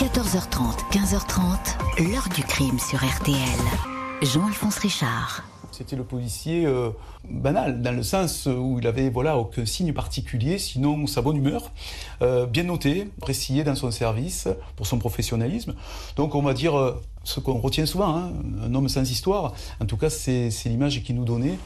14h30, 15h30, l'heure du crime sur RTL. Jean-Alphonse Richard. C'était le policier banal, dans le sens où il n'avait aucun signe particulier, sinon sa bonne humeur, bien noté, apprécié dans son service pour son professionnalisme. Donc on va dire ce qu'on retient souvent, un homme sans histoire. En tout cas, c'est l'image qu'il nous donnait.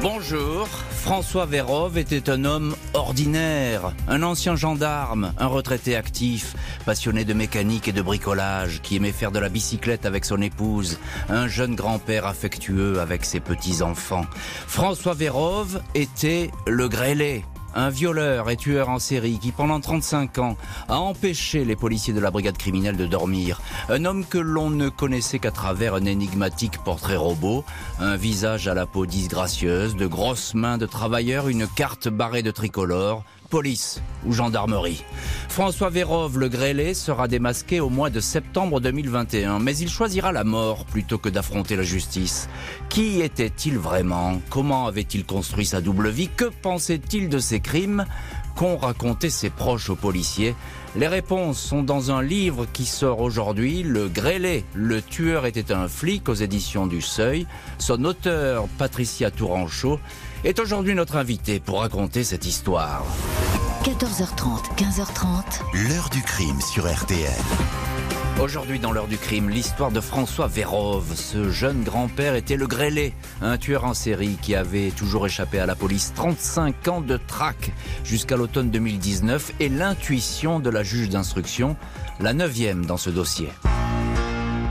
Bonjour, François Vérove était un homme ordinaire, un ancien gendarme, un retraité actif, passionné de mécanique et de bricolage, qui aimait faire de la bicyclette avec son épouse, un jeune grand-père affectueux avec ses petits-enfants. François Vérove était le grêlé. Un violeur et tueur en série qui, pendant 35 ans, a empêché les policiers de la brigade criminelle de dormir. Un homme que l'on ne connaissait qu'à travers un énigmatique portrait robot, un visage à la peau disgracieuse, de grosses mains de travailleurs, une carte barrée de tricolore, police ou gendarmerie. François Vérove, le grêlé, sera démasqué au mois de septembre 2021, mais il choisira la mort plutôt que d'affronter la justice. Qui était-il vraiment ? Comment avait-il construit sa double vie ? Que pensait-il de ses crimes ? Qu'ont raconté ses proches aux policiers ? Les réponses sont dans un livre qui sort aujourd'hui, Le Grêlé, le tueur était un flic, aux éditions du Seuil. Son auteur, Patricia Tourancheau, est aujourd'hui notre invitée pour raconter cette histoire. 14h30, 15h30, l'heure du crime sur RTL. Aujourd'hui dans l'heure du crime, l'histoire de François Vérove. Ce jeune grand-père était le grêlé, un tueur en série qui avait toujours échappé à la police. 35 ans de traque jusqu'à l'automne 2019 et l'intuition de la juge d'instruction, la 9e dans ce dossier.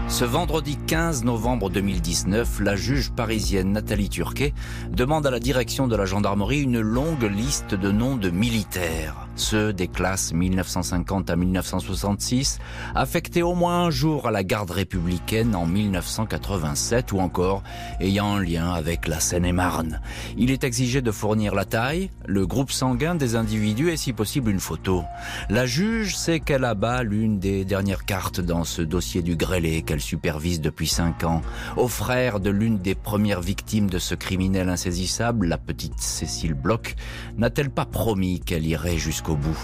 Ce vendredi 15 novembre 2019, la juge parisienne Nathalie Turquet demande à la direction de la gendarmerie une longue liste de noms de militaires. Ceux des classes 1950 à 1966, affectés au moins un jour à la garde républicaine en 1987 ou encore ayant un lien avec la Seine-et-Marne. Il est exigé de fournir la taille, le groupe sanguin des individus et si possible une photo. La juge sait qu'elle abat l'une des dernières cartes dans ce dossier du grêlé qu'elle supervise depuis 5 ans. Au frère de l'une des premières victimes de ce criminel insaisissable, la petite Cécile Bloch, n'a-t-elle pas promis qu'elle irait jusqu'au bout.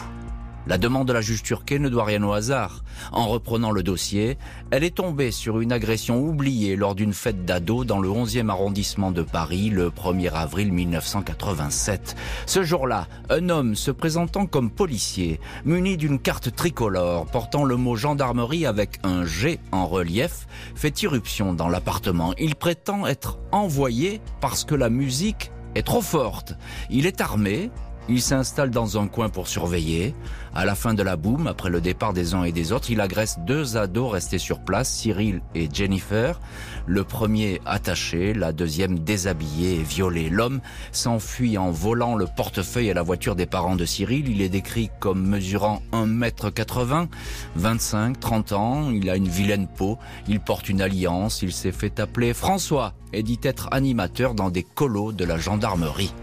La demande de la juge Turquet ne doit rien au hasard. En reprenant le dossier, elle est tombée sur une agression oubliée lors d'une fête d'ados dans le 11e arrondissement de Paris le 1er avril 1987. Ce jour-là, un homme se présentant comme policier, muni d'une carte tricolore, portant le mot gendarmerie avec un G en relief, fait irruption dans l'appartement. Il prétend être envoyé parce que la musique est trop forte. Il est armé. Il s'installe dans un coin pour surveiller. À la fin de la boum, après le départ des uns et des autres, il agresse 2 ados restés sur place, Cyril et Jennifer. Le premier attaché, la deuxième déshabillée et violée. L'homme s'enfuit en volant le portefeuille et la voiture des parents de Cyril. Il est décrit comme mesurant 1m80, 25, 30 ans. Il a une vilaine peau, il porte une alliance. Il s'est fait appeler François et dit être animateur dans des colos de la gendarmerie.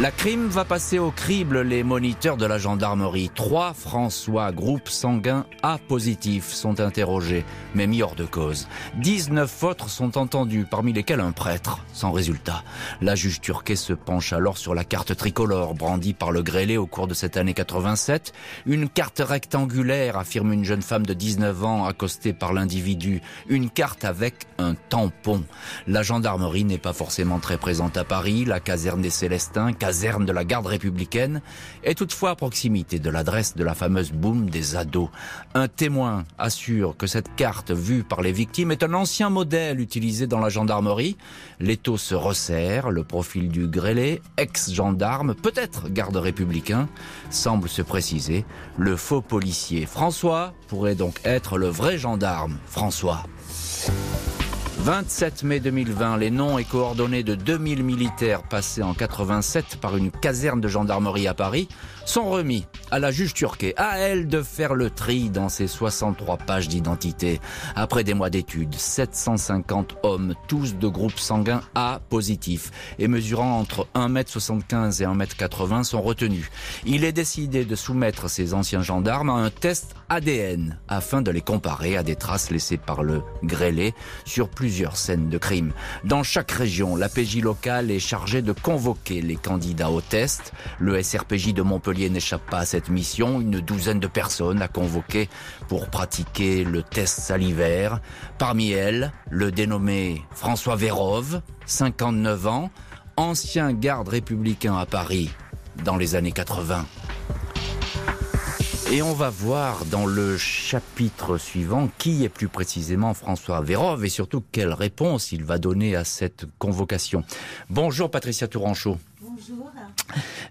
La crime va passer au crible les moniteurs de la gendarmerie. 3 François, groupe sanguin A positif, sont interrogés, mais mis hors de cause. 19 autres sont entendus, parmi lesquels un prêtre, sans résultat. La juge Turquet se penche alors sur la carte tricolore, brandie par le grêlé au cours de cette année 87. Une carte rectangulaire, affirme une jeune femme de 19 ans, accostée par l'individu. Une carte avec un tampon. La gendarmerie n'est pas forcément très présente à Paris. La caserne des Célestins, caserne de la garde républicaine, est toutefois à proximité de l'adresse de la fameuse boum des ados. Un témoin assure que cette carte vue par les victimes est un ancien modèle utilisé dans la gendarmerie. L'étau se resserre, le profil du grêlé, ex-gendarme, peut-être garde républicain, semble se préciser. Le faux policier François pourrait donc être le vrai gendarme François. 27 mai 2020, les noms et coordonnées de 2000 militaires passés en 87 par une caserne de gendarmerie à Paris sont remis à la juge Turquet. À elle de faire le tri dans ses 63 pages d'identité. Après des mois d'études, 750 hommes, tous de groupe sanguin A positif et mesurant entre 1m75 et 1m80 sont retenus. Il est décidé de soumettre ces anciens gendarmes à un test ADN afin de les comparer à des traces laissées par le grêlé sur plusieurs plusieurs scènes de crime. Dans chaque région, la PJ locale est chargée de convoquer les candidats au test. Le SRPJ de Montpellier n'échappe pas à cette mission. Une douzaine de personnes à convoquer pour pratiquer le test salivaire. Parmi elles, le dénommé François Vérove, 59 ans, ancien garde républicain à Paris dans les années 80. Et on va voir dans le chapitre suivant qui est plus précisément François Vérove et surtout quelle réponse il va donner à cette convocation. Bonjour Patricia Tourancheau. Bonjour.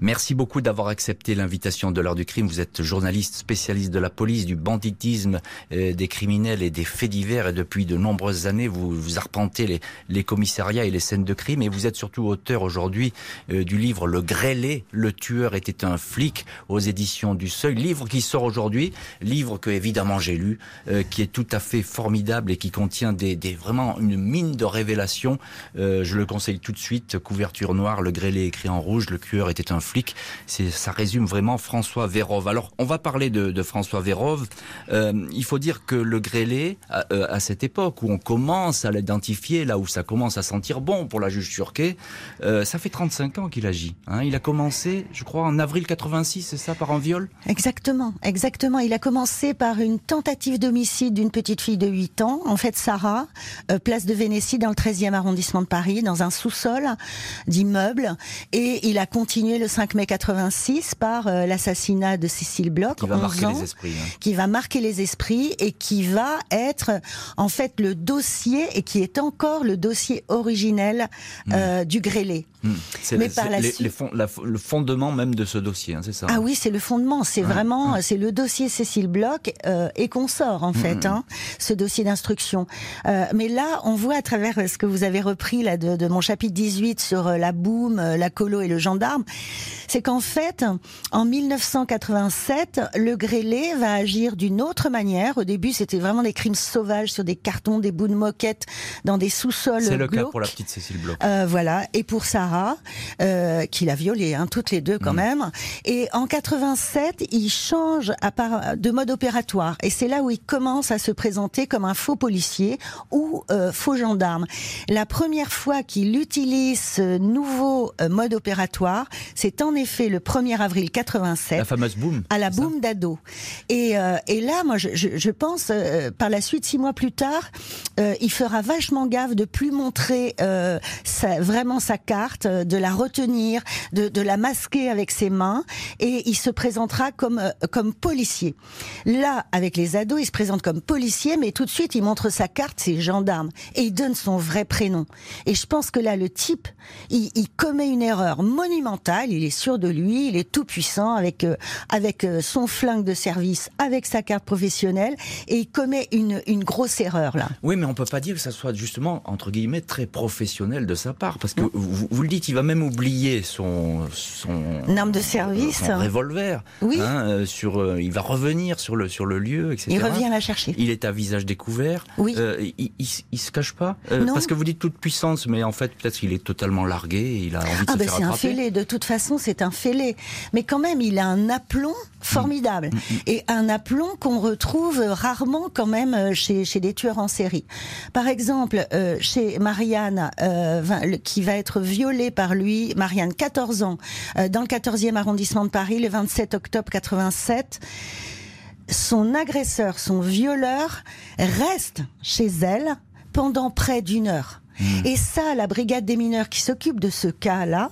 Merci beaucoup d'avoir accepté l'invitation de l'heure du crime. Vous êtes journaliste spécialiste de la police, du banditisme, des criminels et des faits divers. Et depuis de nombreuses années, vous arpentez les commissariats et les scènes de crime. Et vous êtes surtout auteur aujourd'hui du livre Le Grêlé, le tueur était un flic aux éditions du Seuil. Livre qui sort aujourd'hui, livre que évidemment j'ai lu, qui est tout à fait formidable et qui contient vraiment une mine de révélations. Je le conseille tout de suite. Couverture noire, Le Grêlé écrit en rouge, le tueur était un flic. Ça résume vraiment François Vérove. Alors, on va parler de François Vérove. Il faut dire que le Grêlé, à cette époque où on commence à l'identifier, là où ça commence à sentir bon pour la juge Turquet, ça fait 35 ans qu'il agit. Hein. Il a commencé, je crois, en avril 86, c'est ça, par un viol ? Exactement. Il a commencé par une tentative d'homicide d'une petite fille de 8 ans, en fait Sarah, place de Vénétie, dans le 13e arrondissement de Paris, dans un sous-sol d'immeuble. Et il a continué le 5 mai 86 par l'assassinat de Cécile Bloch, qui va 11 marquer ans, les esprits, hein. Qui va marquer les esprits et qui va être en fait le dossier, et qui est encore le dossier originel du Grêlé. C'est le fondement même de ce dossier, hein, c'est ça ? Ah oui, c'est le fondement, c'est vraiment, c'est le dossier Cécile Bloch et consort en fait, hein, ce dossier d'instruction. Mais là, on voit à travers ce que vous avez repris là de mon chapitre 18 sur la boum, la colo et le gendarme, c'est qu'en fait, en 1987, le Grêlé va agir d'une autre manière. Au début, c'était vraiment des crimes sauvages sur des cartons, des bouts de moquette, dans des sous-sols glauques. C'est le cas pour la petite Cécile Bloch. Voilà, et pour Sarah, qu'il a violée, hein, toutes les deux quand même. Et en 87, il change de mode opératoire. Et c'est là où il commence à se présenter comme un faux policier ou faux gendarme. La première fois qu'il utilise ce nouveau mode opératoire, c'est en effet le 1er avril 87. La fameuse boum. À la boum d'ado. Et là, moi, je pense, par la suite, 6 mois plus tard, il fera vachement gaffe de plus montrer vraiment sa carte, de la retenir, de la masquer avec ses mains, et il se présentera comme policier. Là, avec les ados, il se présente comme policier, mais tout de suite, il montre sa carte, c'est gendarme, et il donne son vrai prénom. Et je pense que là, le type, il commet une erreur monumentale, il est sûr de lui, il est tout puissant avec son flingue de service, avec sa carte professionnelle, et il commet une grosse erreur là. Oui, mais on peut pas dire que ça soit justement, entre guillemets, très professionnel de sa part, parce que vous le dites, il va même oublier son arme de service, son revolver. Oui. Hein, il va revenir sur le lieu, etc. Il revient la chercher. Il est à visage découvert. Oui. Il se cache pas. Parce que vous dites toute puissance, mais en fait peut-être qu'il est totalement largué. Et il a envie de se faire attraper. C'est un fêlé. De toute façon, c'est un fêlé. Mais quand même, il a un aplomb formidable, et un aplomb qu'on retrouve rarement quand même chez des tueurs en série. Par exemple, chez Marianne, qui va être violée par lui, Marianne, 14 ans, dans le 14e arrondissement de Paris, le 27 octobre 87. Son agresseur, son violeur, reste chez elle pendant près d'une heure. Et ça, la brigade des mineurs qui s'occupe de ce cas-là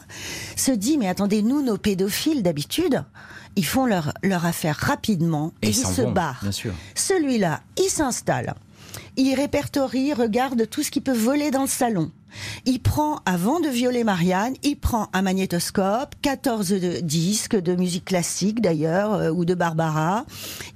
se dit, mais attendez, nous, nos pédophiles d'habitude, ils font leur affaire rapidement et ils se barrent. Bien sûr. Celui-là, il s'installe, il répertorie, regarde tout ce qui peut voler dans le salon. Il prend, avant de violer Marianne, il prend un magnétoscope, 14 disques de musique classique d'ailleurs, ou de Barbara.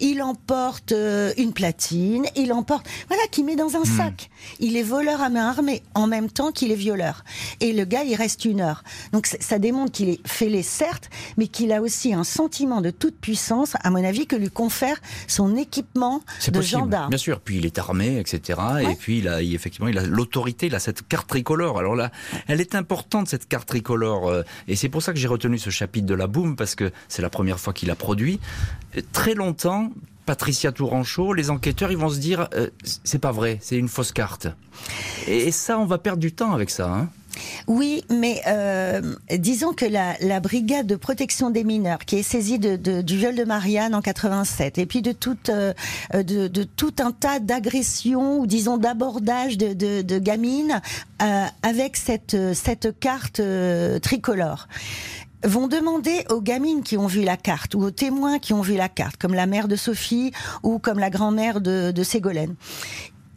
Il emporte une platine, il emporte... Voilà, qu'il met dans un sac. Il est voleur à main armée, en même temps qu'il est violeur. Et le gars, il reste 1 heure. Donc ça démontre qu'il est fêlé, certes, mais qu'il a aussi un sentiment de toute puissance, à mon avis, que lui confère son équipement de gendarme. Bien sûr, puis il est armé, etc. Ouais. Et puis il a l'autorité, il a cette carte tricolore. Alors là, elle est importante, cette carte tricolore, et c'est pour ça que j'ai retenu ce chapitre de la boum, parce que c'est la première fois qu'il a produit. Très longtemps, Patricia Tourancheau, les enquêteurs, ils vont se dire c'est pas vrai, c'est une fausse carte. Et ça, on va perdre du temps avec ça, hein. Oui, mais disons que la brigade de protection des mineurs qui est saisie du viol de Marianne en 87 et puis de tout un tas d'agressions ou disons d'abordages de gamines avec cette carte tricolore, vont demander aux gamines qui ont vu la carte ou aux témoins qui ont vu la carte, comme la mère de Sophie ou comme la grand-mère de Ségolène.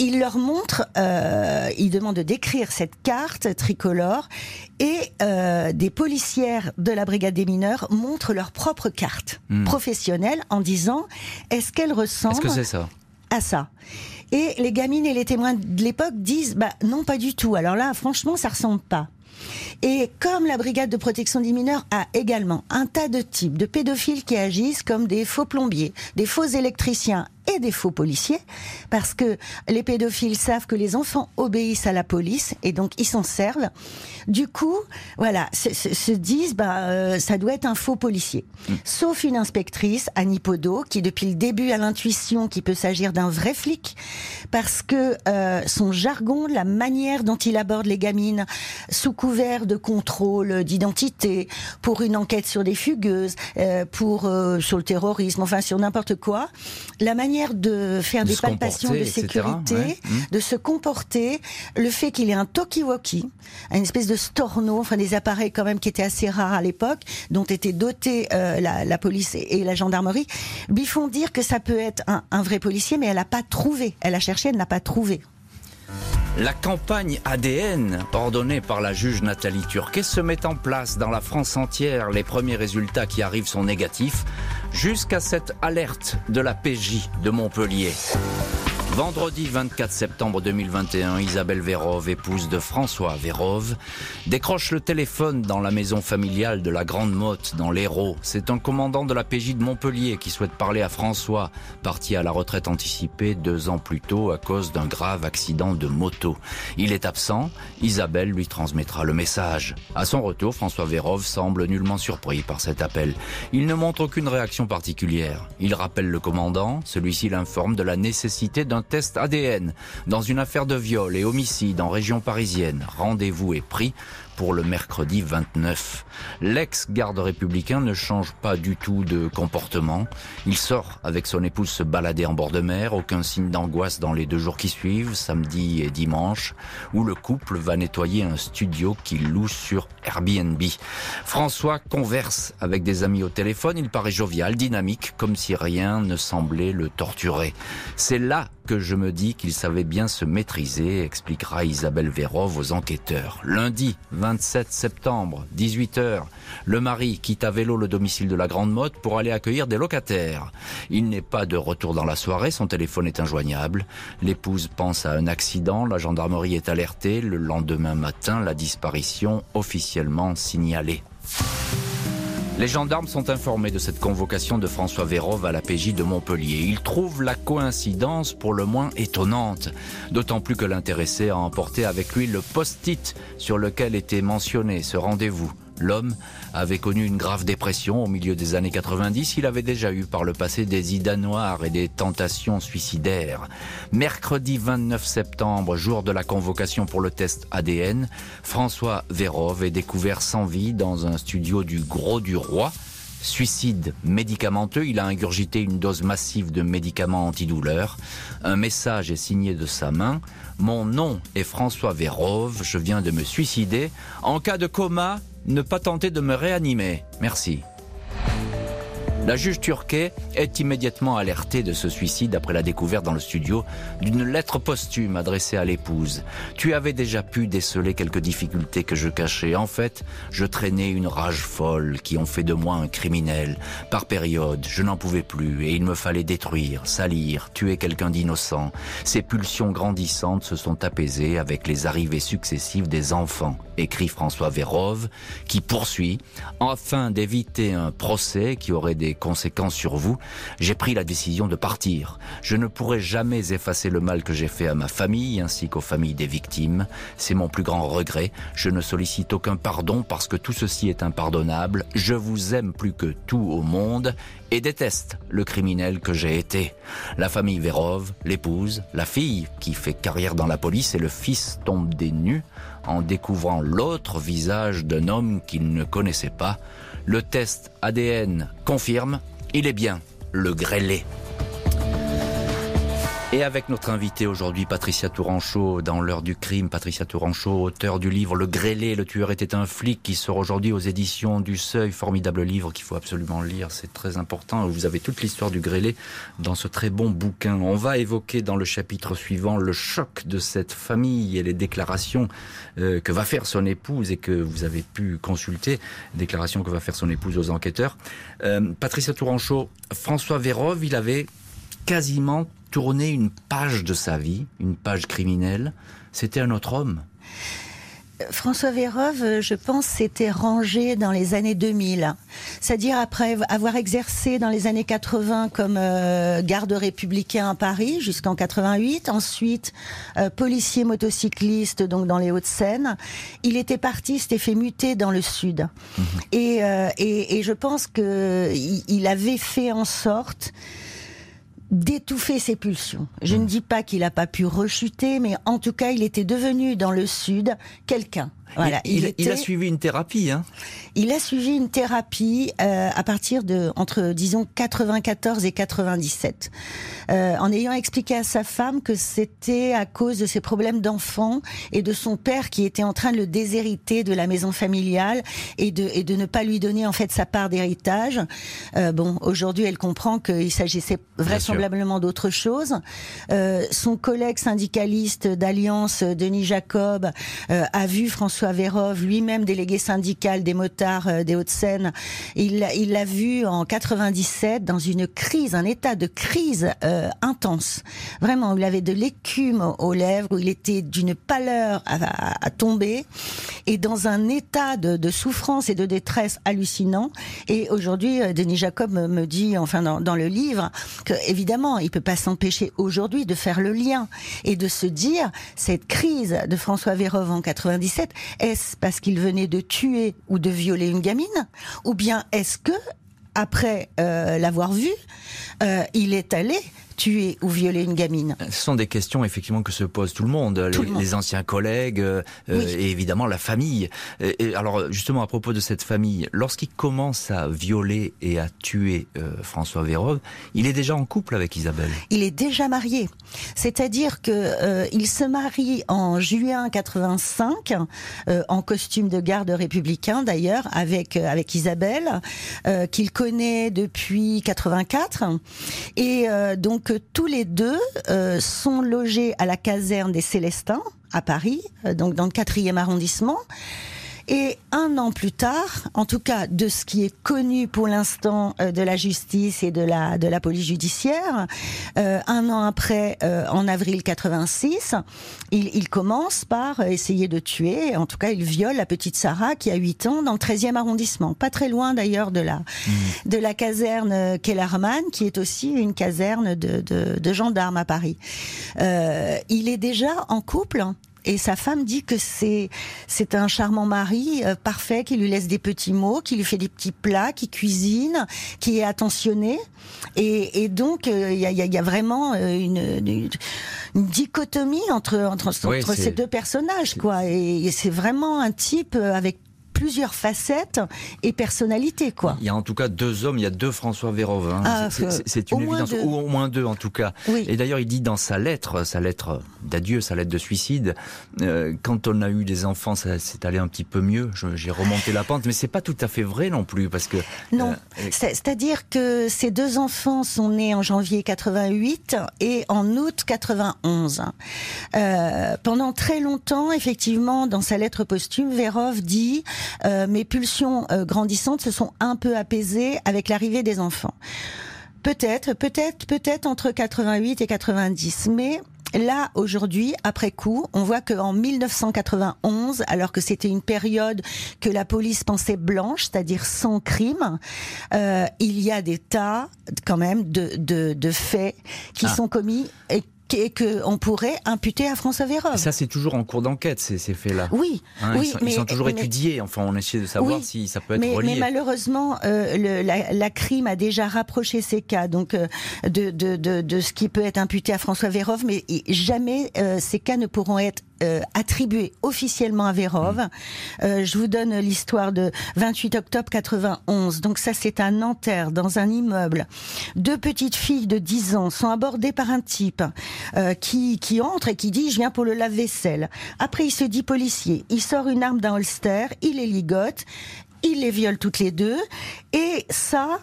Il leur montre, il demande de décrire cette carte tricolore et des policières de la brigade des mineurs montrent leur propre carte professionnelle en disant est-ce qu'elle ressemble à ça ? Et les gamines et les témoins de l'époque disent non, pas du tout. Alors là, franchement, ça ressemble pas. Et comme la brigade de protection des mineurs a également un tas de types de pédophiles qui agissent comme des faux plombiers, des faux électriciens et des faux policiers, parce que les pédophiles savent que les enfants obéissent à la police et donc ils s'en servent. Du coup, voilà, se disent ça doit être un faux policier. Sauf une inspectrice, Annie Podot, qui depuis le début a l'intuition qu'il peut s'agir d'un vrai flic, parce que son jargon, la manière dont il aborde les gamines, sous couvert de contrôle d'identité, pour une enquête sur des fugueuses, sur le terrorisme, enfin sur n'importe quoi, la manière de faire des palpations de sécurité, ouais. De se comporter, le fait qu'il ait un talkie-walkie, une espèce de storno, enfin des appareils quand même qui étaient assez rares à l'époque, dont étaient dotés la police et la gendarmerie, lui font dire que ça peut être un vrai policier, mais elle n'a pas trouvé. Elle a cherché, elle n'a pas trouvé. La campagne ADN, ordonnée par la juge Nathalie Turquet, se met en place dans la France entière. Les premiers résultats qui arrivent sont négatifs, jusqu'à cette alerte de la PJ de Montpellier. Vendredi 24 septembre 2021, Isabelle Vérove, épouse de François Vérove, décroche le téléphone dans la maison familiale de la Grande Motte, dans l'Hérault. C'est un commandant de la PJ de Montpellier qui souhaite parler à François, parti à la retraite anticipée 2 ans plus tôt à cause d'un grave accident de moto. Il est absent, Isabelle lui transmettra le message. À son retour, François Vérove semble nullement surpris par cet appel. Il ne montre aucune réaction particulière. Il rappelle le commandant, celui-ci l'informe de la nécessité d'un test ADN dans une affaire de viol et homicide en région parisienne. Rendez-vous est pris pour le mercredi 29. L'ex-garde républicain ne change pas du tout de comportement. Il sort avec son épouse se balader en bord de mer. Aucun signe d'angoisse dans les 2 jours qui suivent, samedi et dimanche, où le couple va nettoyer un studio qu'il loue sur Airbnb. François converse avec des amis au téléphone. Il paraît jovial, dynamique, comme si rien ne semblait le torturer. C'est là que je me dis qu'il savait bien se maîtriser, expliquera Isabelle Vérove aux enquêteurs. Lundi 27 septembre, 18h, le mari quitte à vélo le domicile de la Grande Motte pour aller accueillir des locataires. Il n'est pas de retour dans la soirée, son téléphone est injoignable. L'épouse pense à un accident, la gendarmerie est alertée. Le lendemain matin, la disparition officiellement signalée. Les gendarmes sont informés de cette convocation de François Vérove à la PJ de Montpellier. Ils trouvent la coïncidence pour le moins étonnante, d'autant plus que l'intéressé a emporté avec lui le post-it sur lequel était mentionné ce rendez-vous. L'homme avait connu une grave dépression au milieu des années 90. Il avait déjà eu par le passé des idées noires et des tentations suicidaires. Mercredi 29 septembre, jour de la convocation pour le test ADN, François Vérove est découvert sans vie dans un studio du Gros du Roi. Suicide médicamenteux, il a ingurgité une dose massive de médicaments antidouleurs. Un message est signé de sa main. « Mon nom est François Vérove, je viens de me suicider. En cas de coma, ne pas tenter de me réanimer. Merci. » La juge Turquet est immédiatement alertée de ce suicide après la découverte dans le studio d'une lettre posthume adressée à l'épouse. « Tu avais déjà pu déceler quelques difficultés que je cachais. En fait, je traînais une rage folle qui ont fait de moi un criminel. Par période, je n'en pouvais plus et il me fallait détruire, salir, tuer quelqu'un d'innocent. Ces pulsions grandissantes se sont apaisées avec les arrivées successives des enfants. écrit François Vérove, qui poursuit « Afin d'éviter un procès qui aurait des conséquences sur vous, j'ai pris la décision de partir. Je ne pourrai jamais effacer le mal que j'ai fait à ma famille ainsi qu'aux familles des victimes. C'est mon plus grand regret. Je ne sollicite aucun pardon parce que tout ceci est impardonnable. Je vous aime plus que tout au monde et déteste le criminel que j'ai été. » La famille Vérove, l'épouse, la fille qui fait carrière dans la police et le fils tombent des nues en découvrant l'autre visage d'un homme qu'ils ne connaissaient pas. Le test ADN confirme, il est bien le grêlé. Et avec notre invitée aujourd'hui, Patricia Tourancheau, dans l'heure du crime. Patricia Tourancheau, auteure du livre Le Grêlé, le tueur était un flic, qui sort aujourd'hui aux éditions du Seuil. Formidable livre qu'il faut absolument lire, c'est très important. Vous avez toute l'histoire du grêlé dans ce très bon bouquin. On va évoquer dans le chapitre suivant le choc de cette famille et les déclarations que va faire son épouse et que vous avez pu consulter. Déclarations que va faire son épouse aux enquêteurs. Patricia Tourancheau, François Vérove, il avait quasiment tourner une page de sa vie, une page criminelle. C'était un autre homme. François Vérove, je pense, s'était rangé dans les années 2000. C'est-à-dire après avoir exercé dans les années 80 comme garde républicain à Paris jusqu'en 88, ensuite policier motocycliste donc dans les Hauts-de-Seine, il était parti, s'était fait muter dans le Sud. Mmh. Et je pense que il avait fait en sorte d'étouffer ses pulsions. Je ne dis pas qu'il n'a pas pu rechuter, mais en tout cas, il était devenu dans le Sud quelqu'un. Voilà, il a suivi une thérapie. Hein. Il a suivi une thérapie à partir de, entre, disons, 94 et 97. En ayant expliqué à sa femme que c'était à cause de ses problèmes d'enfant et de son père qui était en train de le déshériter de la maison familiale et de ne pas lui donner, en fait, sa part d'héritage. Aujourd'hui, elle comprend qu'il s'agissait vraisemblablement d'autre chose. Son collègue syndicaliste d'Alliance, Denis Jacob, a vu François Vérove, lui-même délégué syndical des motards des Hauts-de-Seine, il l'a vu en 97 dans une crise, un état de crise intense. Vraiment, il avait de l'écume aux lèvres, où il était d'une pâleur à tomber, et dans un état de souffrance et de détresse hallucinant. Et aujourd'hui, Denis Jacob me dit, enfin dans le livre, que évidemment, il ne peut pas s'empêcher aujourd'hui de faire le lien et de se dire, cette crise de François Vérove en 97, est-ce parce qu'il venait de tuer ou de violer une gamine ? Ou bien est-ce que, après l'avoir vu, il est allé tuer ou violer une gamine ? Ce sont des questions effectivement que se pose tout le monde. Les anciens collègues oui. Et évidemment la famille. Et alors justement à propos de cette famille, lorsqu'il commence à violer et à tuer François Vérove, il est déjà en couple avec Isabelle. Il est déjà marié. C'est-à-dire que il se marie en juin 85 en costume de garde républicain d'ailleurs avec Isabelle qu'il connaît depuis 84 et donc que tous les deux sont logés à la caserne des Célestins, à Paris, donc dans le 4e arrondissement. Et un an plus tard, en tout cas de ce qui est connu pour l'instant de la justice et de la police judiciaire, un an après, en avril 86, il commence par essayer de tuer, en tout cas il viole la petite Sarah qui a 8 ans dans le 13e arrondissement, pas très loin d'ailleurs de la caserne Kellerman, qui est aussi une caserne de gendarmes à Paris. Il est déjà en couple. Et sa femme dit que c'est un charmant mari parfait, qui lui laisse des petits mots, qui lui fait des petits plats, qui cuisine, qui est attentionné. Et donc, il y a vraiment une dichotomie entre ces deux personnages, quoi. Et c'est vraiment un type avec plusieurs facettes et personnalités, quoi. Il y a en tout cas deux hommes, il y a deux François Vérove. Hein. C'est une évidence, ou au moins deux en tout cas. Oui. Et d'ailleurs, il dit dans sa lettre d'adieu, sa lettre de suicide, quand on a eu des enfants, ça s'est allé un petit peu mieux. J'ai remonté la pente, mais c'est pas tout à fait vrai non plus, parce que non. C'est-à-dire que ces deux enfants sont nés en janvier 88 et en août 91. Pendant très longtemps, effectivement, dans sa lettre posthume, Vérove dit. Mes pulsions grandissantes se sont un peu apaisées avec l'arrivée des enfants. Peut-être entre 88 et 90, mais là, aujourd'hui, après coup, on voit qu'en 1991, alors que c'était une période que la police pensait blanche, c'est-à-dire sans crime, il y a des tas, quand même, de faits qui sont commis et qu'on pourrait imputer à François Vérove. Ça, c'est toujours en cours d'enquête, ces faits-là. Oui, hein, oui. Ils sont toujours étudiés, enfin, on essaie de savoir si ça peut être relié. Mais malheureusement, la crime a déjà rapproché ces cas, donc, de ce qui peut être imputé à François Vérove, mais jamais ces cas ne pourront être attribué officiellement à Vérove. Je vous donne l'histoire de 28 octobre 91. Donc ça, c'est à Nanterre, dans un immeuble. Deux petites filles de 10 ans sont abordées par un type qui entre et qui dit « Je viens pour le lave-vaisselle ». Après, il se dit policier. Il sort une arme d'un holster, il les ligote, il les viole toutes les deux. Et ça...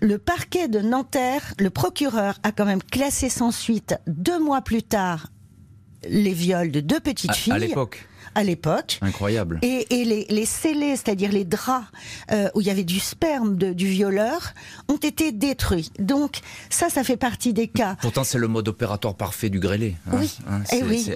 Le parquet de Nanterre, le procureur, a quand même classé sans suite 2 mois plus tard les viols de 2 petites filles. À l'époque. À l'époque. Incroyable. Et les scellés, c'est-à-dire les draps où il y avait du sperme du violeur, ont été détruits. Donc ça fait partie des cas. Pourtant, c'est le mode opératoire parfait du grêlé. Hein, oui. Hein,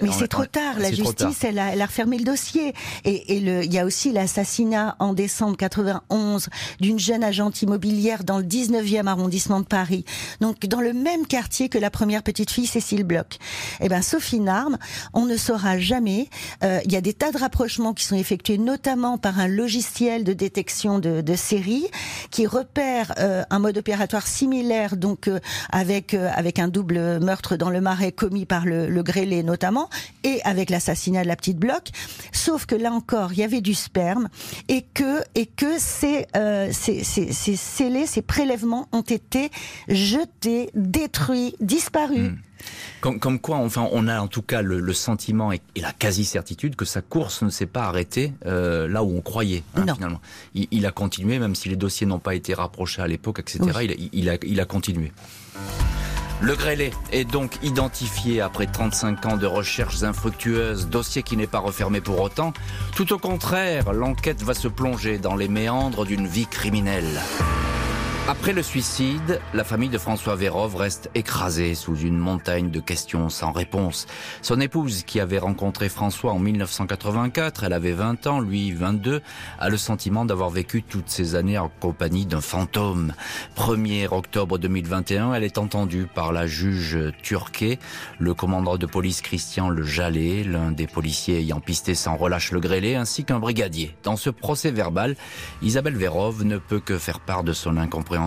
mais c'est trop tard. La justice, elle a refermé le dossier. Et il y a aussi l'assassinat en décembre 91 d'une jeune agente immobilière dans le 19e arrondissement de Paris. Donc dans le même quartier que la première petite fille, Cécile Bloch. Eh ben Sophie Narme, on ne saura jamais. Il y a des tas de rapprochements qui sont effectués, notamment par un logiciel de détection de séries qui repère un mode opératoire similaire, donc avec un double meurtre dans le Marais commis par le grêlé notamment, et avec l'assassinat de la petite Bloch. Sauf que là encore, il y avait du sperme et que ces scellés, ces prélèvements ont été jetés, détruits, disparus. Comme quoi, enfin, on a en tout cas le sentiment et la quasi-certitude que sa course ne s'est pas arrêtée là où on croyait, hein, finalement. Il a continué, même si les dossiers n'ont pas été rapprochés à l'époque, etc. Oui. Il a continué. Le grêlé est donc identifié après 35 ans de recherches infructueuses, dossier qui n'est pas refermé pour autant. Tout au contraire, l'enquête va se plonger dans les méandres d'une vie criminelle. Après le suicide, la famille de François Vérove reste écrasée sous une montagne de questions sans réponse. Son épouse, qui avait rencontré François en 1984, elle avait 20 ans, lui 22, a le sentiment d'avoir vécu toutes ces années en compagnie d'un fantôme. 1er octobre 2021, elle est entendue par la juge Turquet, le commandant de police Christian Le Jallet, l'un des policiers ayant pisté sans relâche le grêlé, ainsi qu'un brigadier. Dans ce procès verbal, Isabelle Vérove ne peut que faire part de son incompréhension.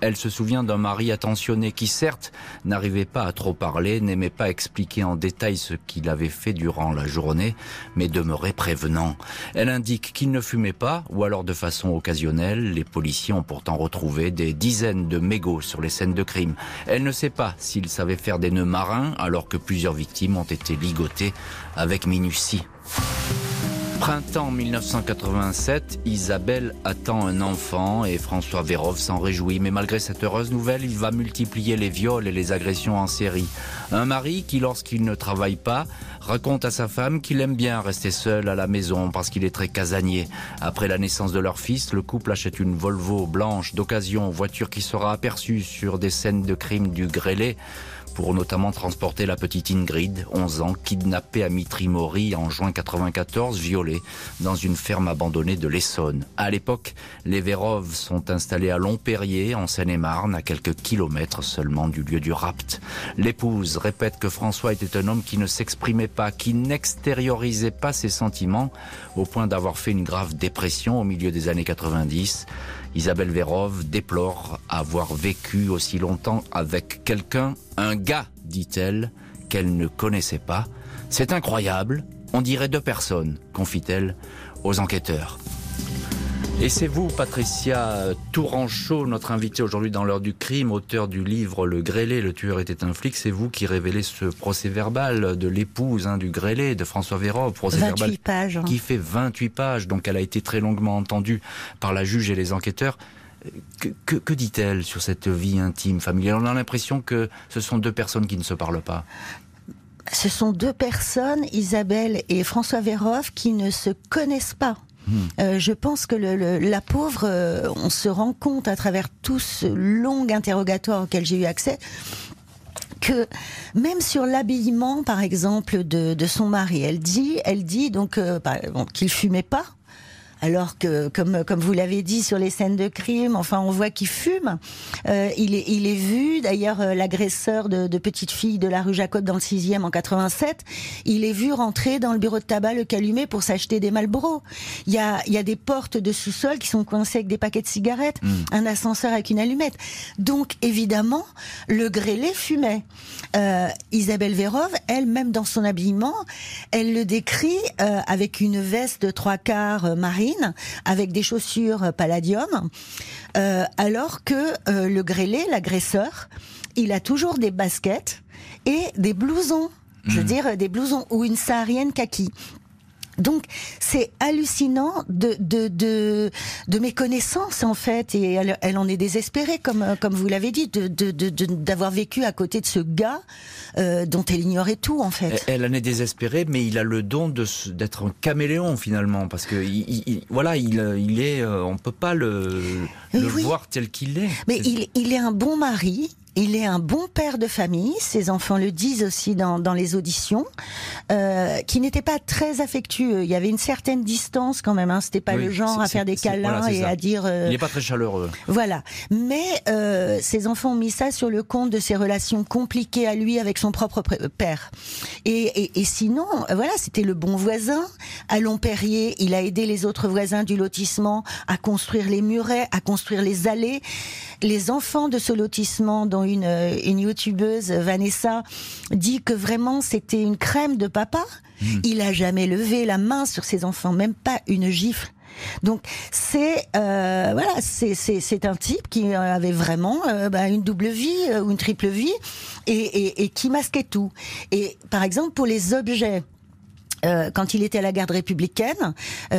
Elle se souvient d'un mari attentionné qui, certes, n'arrivait pas à trop parler, n'aimait pas expliquer en détail ce qu'il avait fait durant la journée, mais demeurait prévenant. Elle indique qu'il ne fumait pas, ou alors de façon occasionnelle. Les policiers ont pourtant retrouvé des dizaines de mégots sur les scènes de crime. Elle ne sait pas s'il savait faire des nœuds marins, alors que plusieurs victimes ont été ligotées avec minutie. Printemps 1987, Isabelle attend un enfant et François Vérove s'en réjouit. Mais malgré cette heureuse nouvelle, il va multiplier les viols et les agressions en série. Un mari qui, lorsqu'il ne travaille pas, raconte à sa femme qu'il aime bien rester seul à la maison parce qu'il est très casanier. Après la naissance de leur fils, le couple achète une Volvo blanche d'occasion, voiture qui sera aperçue sur des scènes de crime du grêlé, pour notamment transporter la petite Ingrid, 11 ans, kidnappée à Mitry-Mory en juin 1994, violée dans une ferme abandonnée de l'Essonne. À l'époque, les Vérove sont installés à Longperrier, en Seine-et-Marne, à quelques kilomètres seulement du lieu du rapt. L'épouse répète que François était un homme qui ne s'exprimait pas, qui n'extériorisait pas ses sentiments, au point d'avoir fait une grave dépression au milieu des années 90. Isabelle Vérove déplore avoir vécu aussi longtemps avec quelqu'un, un gars, dit-elle, qu'elle ne connaissait pas. « C'est incroyable, on dirait 2 personnes », confie-t-elle aux enquêteurs. Et c'est vous, Patricia Touranchot, notre invitée aujourd'hui dans l'heure du crime, auteur du livre Le grêlé, le tueur était un flic. C'est vous qui révélez ce procès-verbal de l'épouse du grêlé, de François Vérove, procès-verbal 28 pages, hein. Qui fait 28 pages. Donc elle a été très longuement entendue par la juge et les enquêteurs. Que dit-elle sur cette vie intime, familiale ? On a l'impression que ce sont 2 personnes qui ne se parlent pas. Ce sont 2 personnes, Isabelle et François Vérove, qui ne se connaissent pas. Je pense que la pauvre, on se rend compte à travers tout ce long interrogatoire auquel j'ai eu accès que même sur l'habillement, par exemple, de son mari, elle dit donc qu'il fumait pas. Alors que, comme vous l'avez dit, sur les scènes de crime, enfin, on voit qu'il fume. Il est vu, d'ailleurs, l'agresseur de petite fille de la rue Jacob dans le 6e en 87, il est vu rentrer dans le bureau de tabac Le Calumet pour s'acheter des Marlboro. Il y a des portes de sous-sol qui sont coincées avec des paquets de cigarettes, un ascenseur avec une allumette. Donc, évidemment, le grêlé fumait. Isabelle Vérove, elle, même dans son habillement, elle le décrit avec une veste de 3/4 marine, avec des chaussures palladium, alors que le grêlé, l'agresseur, il a toujours des baskets et des blousons, je veux dire des blousons ou une saharienne kaki. Donc c'est hallucinant de méconnaissance en fait, et elle en est désespérée comme vous l'avez dit d'avoir vécu à côté de ce gars dont elle ignorait tout en fait. Elle en est désespérée, mais il a le don d'être un caméléon finalement, parce que il est, on peut pas le voir tel qu'il est. Mais il est un bon mari. Il est un bon père de famille, ses enfants le disent aussi dans les auditions, qui n'était pas très affectueux. Il y avait une certaine distance quand même, hein. C'était pas le genre à faire des câlins à dire... Il n'est pas très chaleureux. Voilà. Mais ses enfants ont mis ça sur le compte de ses relations compliquées à lui avec son propre père. Et sinon, voilà, c'était le bon voisin. À Longperrier, il a aidé les autres voisins du lotissement à construire les murets, à construire les allées. Les enfants de ce lotissement, dont une youtubeuse, Vanessa, dit que vraiment c'était une crème de papa. Il a jamais levé la main sur ses enfants, même pas une gifle. Donc c'est un type qui avait vraiment une double vie ou une triple vie et qui masquait tout. Et par exemple pour les objets. Quand il était à la garde républicaine,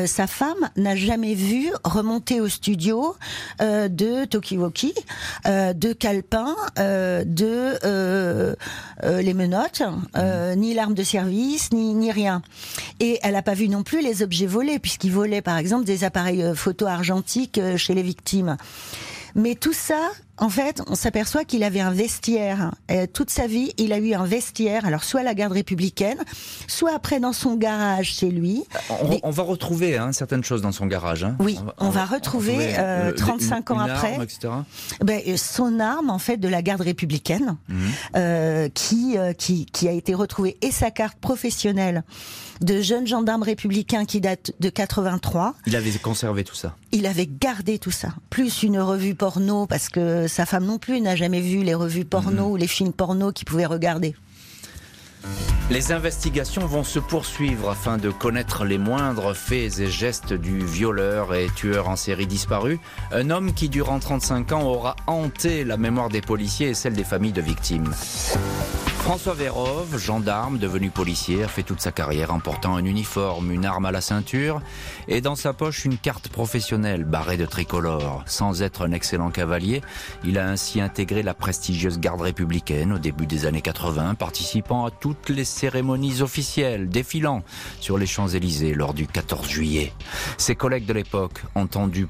sa femme n'a jamais vu remonter au studio de Tokiwoki, de Calepin, de les menottes, ni l'arme de service, ni rien. Et elle n'a pas vu non plus les objets volés, puisqu'ils volaient par exemple des appareils photo argentiques chez les victimes. Mais tout ça, en fait, on s'aperçoit qu'il avait un vestiaire. Toute sa vie, il a eu un vestiaire. Alors, soit à la garde républicaine, soit après dans son garage chez lui. On va retrouver certaines choses dans son garage. Oui, on va retrouver 35 ans après. Arme, etc. Son arme, en fait, de la garde républicaine, qui a été retrouvée, et sa carte professionnelle de jeune gendarme républicain qui date de 83. Il avait conservé tout ça. Il avait gardé tout ça. Plus une revue porno, parce que sa femme non plus n'a jamais vu les revues porno ou les films porno qu'il pouvait regarder. Les investigations vont se poursuivre afin de connaître les moindres faits et gestes du violeur et tueur en série disparu. Un homme qui, durant 35 ans, aura hanté la mémoire des policiers et celle des familles de victimes. François Vérove, gendarme devenu policier, fait toute sa carrière en portant un uniforme, une arme à la ceinture et dans sa poche une carte professionnelle barrée de tricolore. Sans être un excellent cavalier, il a ainsi intégré la prestigieuse garde républicaine au début des années 80, participant à toutes les cérémonies officielles, défilant sur les Champs-Élysées lors du 14 juillet. Ses collègues de l'époque, entendus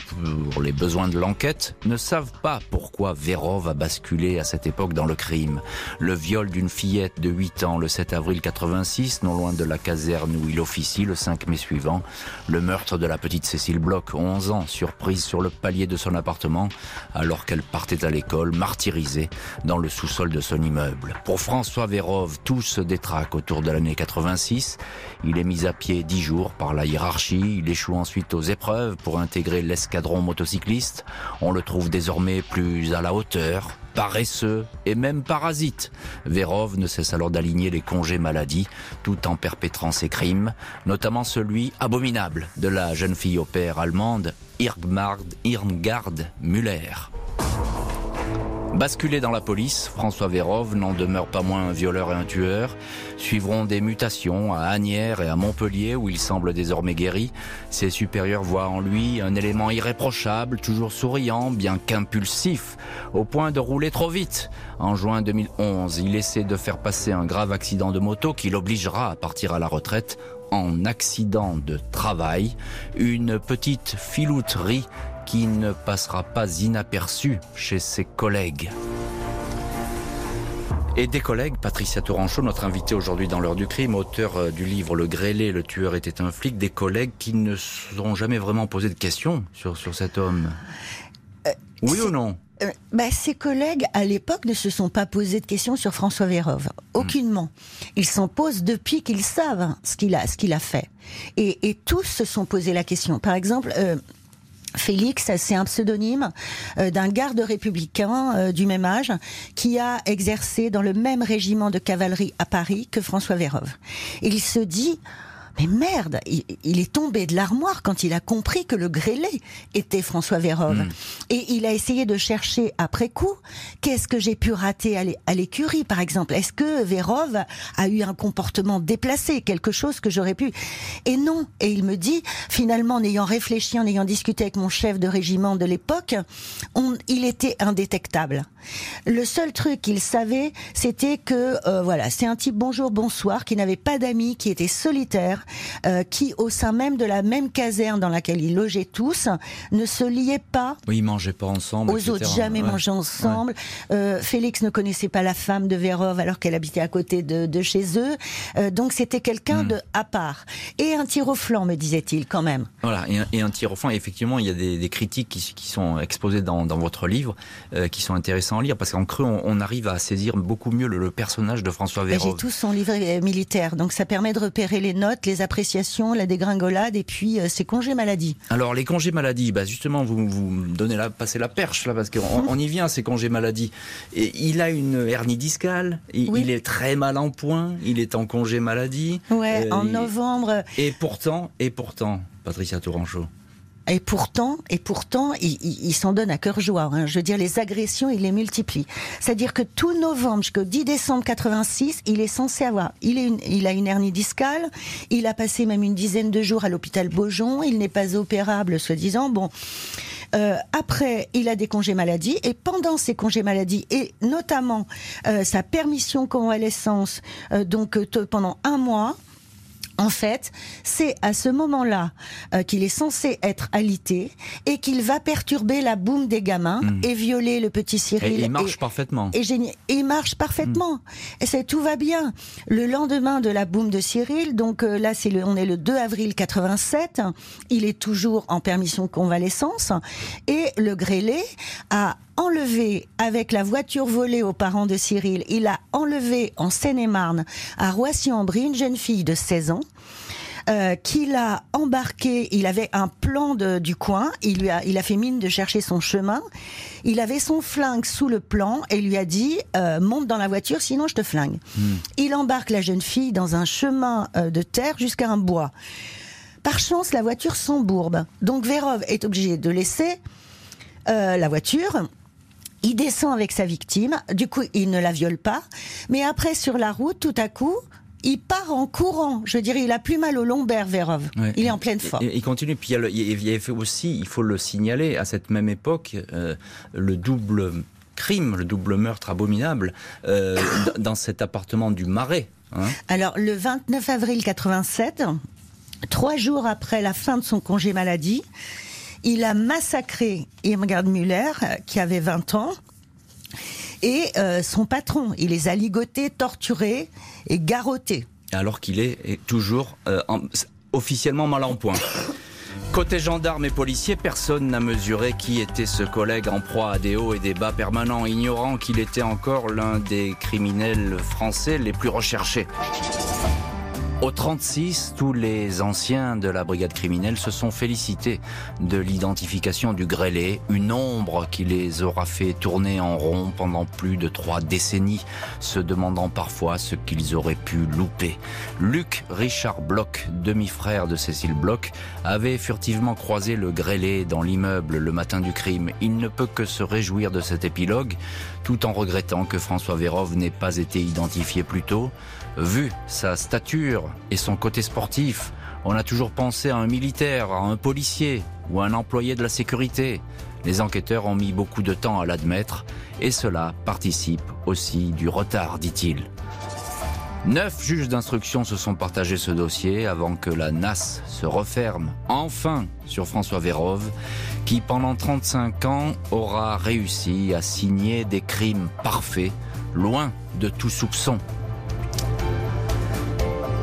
pour les besoins de l'enquête, ne savent pas pourquoi Vérove a basculé à cette époque dans le crime. Le viol d'une fillette de 8 ans le 7 avril 86, non loin de la caserne où il officie le 5 mai suivant. Le meurtre de la petite Cécile Bloch, 11 ans, surprise sur le palier de son appartement alors qu'elle partait à l'école, martyrisée dans le sous-sol de son immeuble. Pour François Vérove, tout se détraque autour de l'année 86. Il est mis à pied 10 jours par la hiérarchie. Il échoue ensuite aux épreuves pour intégrer l'escadron motocycliste. On le trouve désormais plus à la hauteur, paresseux et même parasite. Vérove ne cesse alors d'aligner les congés maladie tout en perpétrant ses crimes, notamment celui abominable de la jeune fille au père allemande Irmgard Müller. Basculé dans la police, François Vérove n'en demeure pas moins un violeur et un tueur. Suivront des mutations à Asnières et à Montpellier où il semble désormais guéri. Ses supérieurs voient en lui un élément irréprochable, toujours souriant, bien qu'impulsif, au point de rouler trop vite. En juin 2011, il essaie de faire passer un grave accident de moto qui l'obligera à partir à la retraite en accident de travail. Une petite filouterie qui ne passera pas inaperçu chez ses collègues. et des collègues. Patricia Tourancheau, notre invitée aujourd'hui dans l'heure du crime, auteur du livre Le Grêlé, le tueur était un flic, des collègues qui ne se sont jamais vraiment posé de questions sur cet homme. Oui ou non ? Ses collègues, à l'époque, ne se sont pas posés de questions sur François Vérove. Aucunement. Ils s'en posent depuis qu'ils savent ce qu'il a fait. Et tous se sont posés la question. Par exemple... Félix, c'est un pseudonyme d'un garde républicain du même âge qui a exercé dans le même régiment de cavalerie à Paris que François Vérove. Et il se dit... Mais merde, il est tombé de l'armoire quand il a compris que le grêlé était François Vérove. Et il a essayé de chercher après coup, qu'est-ce que j'ai pu rater à l'écurie, par exemple? Est-ce que Vérove a eu un comportement déplacé, quelque chose que j'aurais pu... Et non, et il me dit, finalement, en ayant réfléchi, en ayant discuté avec mon chef de régiment de l'époque, il était indétectable. Le seul truc qu'il savait, c'était que, c'est un type bonjour, bonsoir, qui n'avait pas d'amis, qui était solitaire, qui, au sein même de la même caserne dans laquelle ils logeaient tous, ne se liaient pas. Oui, ils mangeaient pas ensemble. Aux etc. autres, jamais ouais. mangeaient ensemble. Ouais. Félix ne connaissait pas la femme de Vérove alors qu'elle habitait à côté de chez eux. Donc c'était quelqu'un de à part. Et un tir au flanc, me disait-il, quand même. Voilà, et un tir au flanc. Et effectivement, il y a des critiques qui sont exposées dans votre livre, qui sont intéressantes à lire, parce qu'en creux, on arrive à saisir beaucoup mieux le personnage de François Vérove. J'ai tout son livre militaire, donc ça permet de repérer les notes, les appréciations, la dégringolade et puis ses congés maladie. Alors les congés maladie, justement vous me donnez passez la perche là parce qu'on y vient ces congés maladie. Et il a une hernie discale, il est très mal en point, il est en congé maladie. Ouais, en novembre. Et pourtant, Patricia Tourancheau. Et pourtant, il s'en donne à cœur joie. Je veux dire, les agressions, il les multiplie. C'est-à-dire que tout novembre jusqu'au 10 décembre 86, il est censé avoir... Il a une hernie discale, il a passé même une dizaine de jours à l'hôpital Beaujon, il n'est pas opérable, soi-disant. Bon... après, il a des congés maladie et pendant ces congés maladie et notamment sa permission convalescence, pendant un mois... En fait, c'est à ce moment-là qu'il est censé être alité et qu'il va perturber la boum des gamins et violer le petit Cyril. Et il marche parfaitement. Il marche parfaitement. Et tout va bien. Le lendemain de la boum de Cyril, donc là, on est le 2 avril 87, il est toujours en permission convalescence et le grêlé a enlevé avec la voiture volée aux parents de Cyril. Il a enlevé en Seine-et-Marne, à Roissy-en-Brie, une jeune fille de 16 ans qu'il a embarquée. Il avait un plan du coin. Il a fait mine de chercher son chemin. Il avait son flingue sous le plan et lui a dit monte dans la voiture sinon je te flingue. Il embarque la jeune fille dans un chemin de terre jusqu'à un bois. Par chance, la voiture s'embourbe. Donc Vérove est obligé de laisser la voiture. Il descend avec sa victime, du coup il ne la viole pas, mais après sur la route, tout à coup, il part en courant. Je dirais, il a plus mal au lombaire, Vérove. Ouais. Il est en pleine forme. Il continue, puis il faut le signaler, à cette même époque, le double crime, le double meurtre abominable, dans cet appartement du Marais. Alors le 29 avril 87, 3 jours après la fin de son congé maladie, il a massacré Irmgard Müller, qui avait 20 ans, et son patron. Il les a ligotés, torturés et garrottés. Alors qu'il est toujours officiellement mal en point. Côté gendarmes et policiers, personne n'a mesuré qui était ce collègue en proie à des hauts et des bas permanents, ignorant qu'il était encore l'un des criminels français les plus recherchés. Au 36, tous les anciens de la brigade criminelle se sont félicités de l'identification du grêlé, une ombre qui les aura fait tourner en rond pendant plus de 3 décennies, se demandant parfois ce qu'ils auraient pu louper. Luc Richard Bloch, demi-frère de Cécile Bloch, avait furtivement croisé le grêlé dans l'immeuble le matin du crime. Il ne peut que se réjouir de cet épilogue, tout en regrettant que François Vérove n'ait pas été identifié plus tôt. Vu sa stature et son côté sportif, on a toujours pensé à un militaire, à un policier ou à un employé de la sécurité. Les enquêteurs ont mis beaucoup de temps à l'admettre et cela participe aussi du retard, dit-il. 9 juges d'instruction se sont partagés ce dossier avant que la nasse se referme enfin sur François Vérove, qui pendant 35 ans aura réussi à signer des crimes parfaits loin de tout soupçon.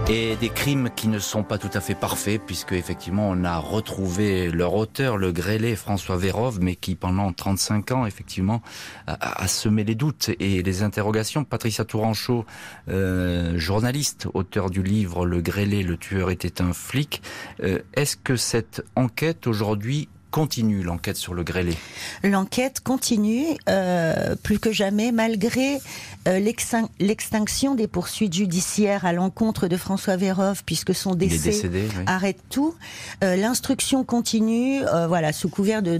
Et des crimes qui ne sont pas tout à fait parfaits, puisque effectivement on a retrouvé leur auteur, le grêlé François Vérove, mais qui pendant 35 ans effectivement a semé les doutes et les interrogations. Patricia Tourancheau, journaliste, auteur du livre Le grêlé, le tueur était un flic. Est-ce que cette enquête aujourd'hui continue, l'enquête sur le grêlé? L'enquête continue plus que jamais, malgré l'extinction des poursuites judiciaires à l'encontre de François Vérove, puisque son décès arrête tout. L'instruction continue, voilà, sous couvert de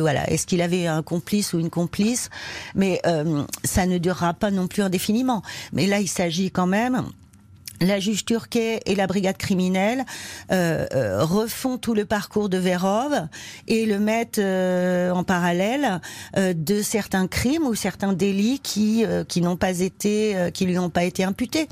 voilà, est-ce qu'il avait un complice ou une complice? Mais ça ne durera pas non plus indéfiniment. Mais là, il s'agit quand même... La juge Turquet et la brigade criminelle refont tout le parcours de Vérove et le mettent en parallèle de certains crimes ou certains délits qui n'ont pas été, qui lui ont pas été imputés.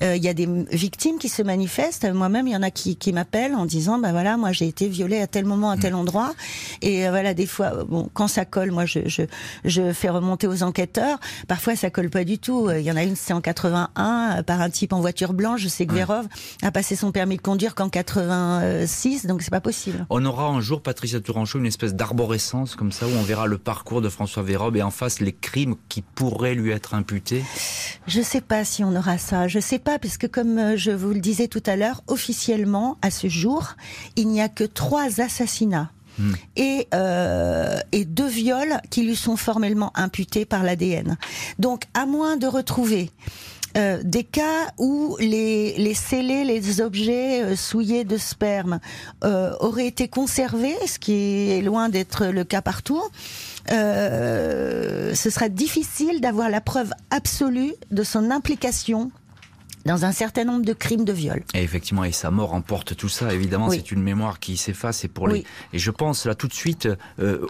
Il y a des victimes qui se manifestent. Moi-même, il y en a qui m'appellent en disant, ben voilà, moi j'ai été violée à tel moment, à tel endroit. Et voilà, des fois, bon, quand ça colle, moi je fais remonter aux enquêteurs. Parfois, ça colle pas du tout. Il y en a une, c'est en 81 par un type en voiture blanche. Je sais que Vérove a passé son permis de conduire qu'en 86, donc c'est pas possible. On aura un jour, Patricia Tourancheau, une espèce d'arborescence comme ça, où on verra le parcours de François Vérove et en face les crimes qui pourraient lui être imputés? Je sais pas si on aura ça, je sais pas, puisque comme je vous le disais tout à l'heure, officiellement, à ce jour, il n'y a que 3 assassinats. Et 2 viols qui lui sont formellement imputés par l'ADN. Donc, à moins de retrouver des cas où les scellés, les objets souillés de sperme auraient été conservés, ce qui est loin d'être le cas partout, ce sera difficile d'avoir la preuve absolue de son implication dans un certain nombre de crimes de viol. Et effectivement, et sa mort emporte tout ça, évidemment, oui. C'est une mémoire qui s'efface. Et, pour les... oui. Et je pense là tout de suite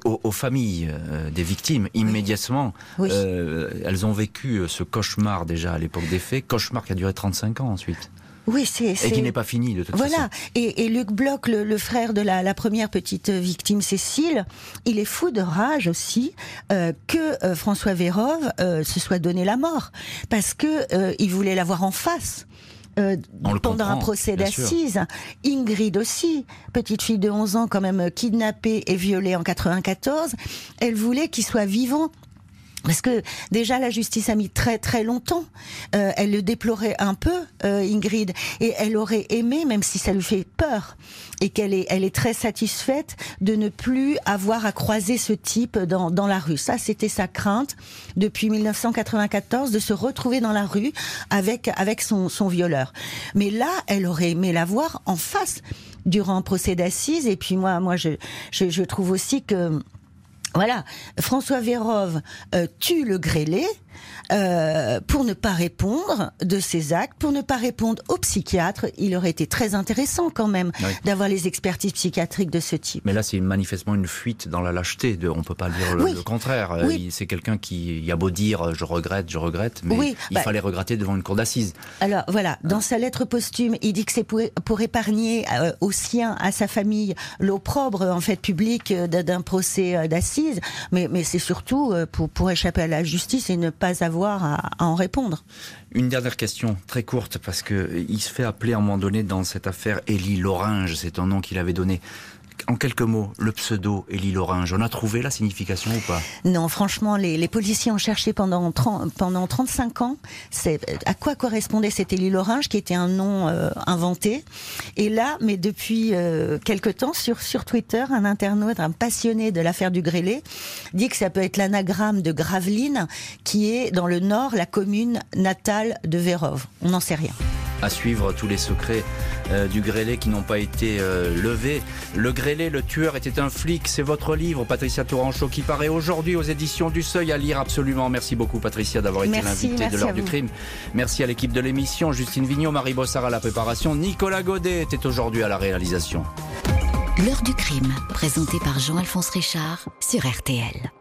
aux familles des victimes, immédiatement. Oui. Elles ont vécu ce cauchemar déjà à l'époque des faits, cauchemar qui a duré 35 ans ensuite. Oui, c'est... Et qui n'est pas fini de toute façon. Voilà. Et Luc Bloch, le frère de la première petite victime, Cécile, il est fou de rage aussi que François Vérove se soit donné la mort, parce que il voulait l'avoir en face. Pendant un procès d'assises. Ingrid aussi, petite fille de 11 ans quand même kidnappée et violée en 94, elle voulait qu'il soit vivant. Parce que déjà la justice a mis très très longtemps, elle le déplorait un peu, Ingrid, et elle aurait aimé, même si ça lui fait peur, et qu'elle est très satisfaite de ne plus avoir à croiser ce type dans la rue. Ça, c'était sa crainte depuis 1994, de se retrouver dans la rue avec son violeur. Mais là, elle aurait aimé l'avoir en face durant un procès d'assises. Et puis moi, je trouve aussi que voilà, François Vérove tue le grêlé pour ne pas répondre de ses actes, pour ne pas répondre aux psychiatres. Il aurait été très intéressant quand même d'avoir les expertises psychiatriques de ce type. Mais là, c'est manifestement une fuite dans la lâcheté. On ne peut pas dire le contraire. Oui. C'est quelqu'un qui, il a beau dire je regrette, mais il fallait regretter devant une cour d'assises. Alors voilà, dans sa lettre posthume, il dit que c'est pour épargner aux siens, à sa famille, l'opprobre en fait public d'un procès d'assises. Mais c'est surtout pour échapper à la justice et ne pas avoir à en répondre. Une dernière question, très courte, parce qu'il se fait appeler à un moment donné dans cette affaire Élie Lorange, c'est un nom qu'il avait donné. En quelques mots, le pseudo Élie Lorange, on a trouvé la signification ou pas? Non, franchement, les policiers ont cherché pendant 35 ans à quoi correspondait cet Élie Lorange, qui était un nom inventé. Et là, mais depuis quelque temps, sur Twitter, un internaute, un passionné de l'affaire du grêlé, dit que ça peut être l'anagramme de Gravelines, qui est dans le Nord, la commune natale de Vérove. On n'en sait rien. À suivre tous les secrets du grêlé qui n'ont pas été levés. Le grêlé, le tueur était un flic, c'est votre livre, Patricia Tourancheau, qui paraît aujourd'hui aux éditions du Seuil, à lire absolument. Merci beaucoup Patricia d'avoir été l'invitée de l'heure du crime. Merci à l'équipe de l'émission, Justine Vignot, Marie Bossard à la préparation, Nicolas Godet était aujourd'hui à la réalisation. L'heure du crime, présentée par Jean-Alphonse Richard sur RTL.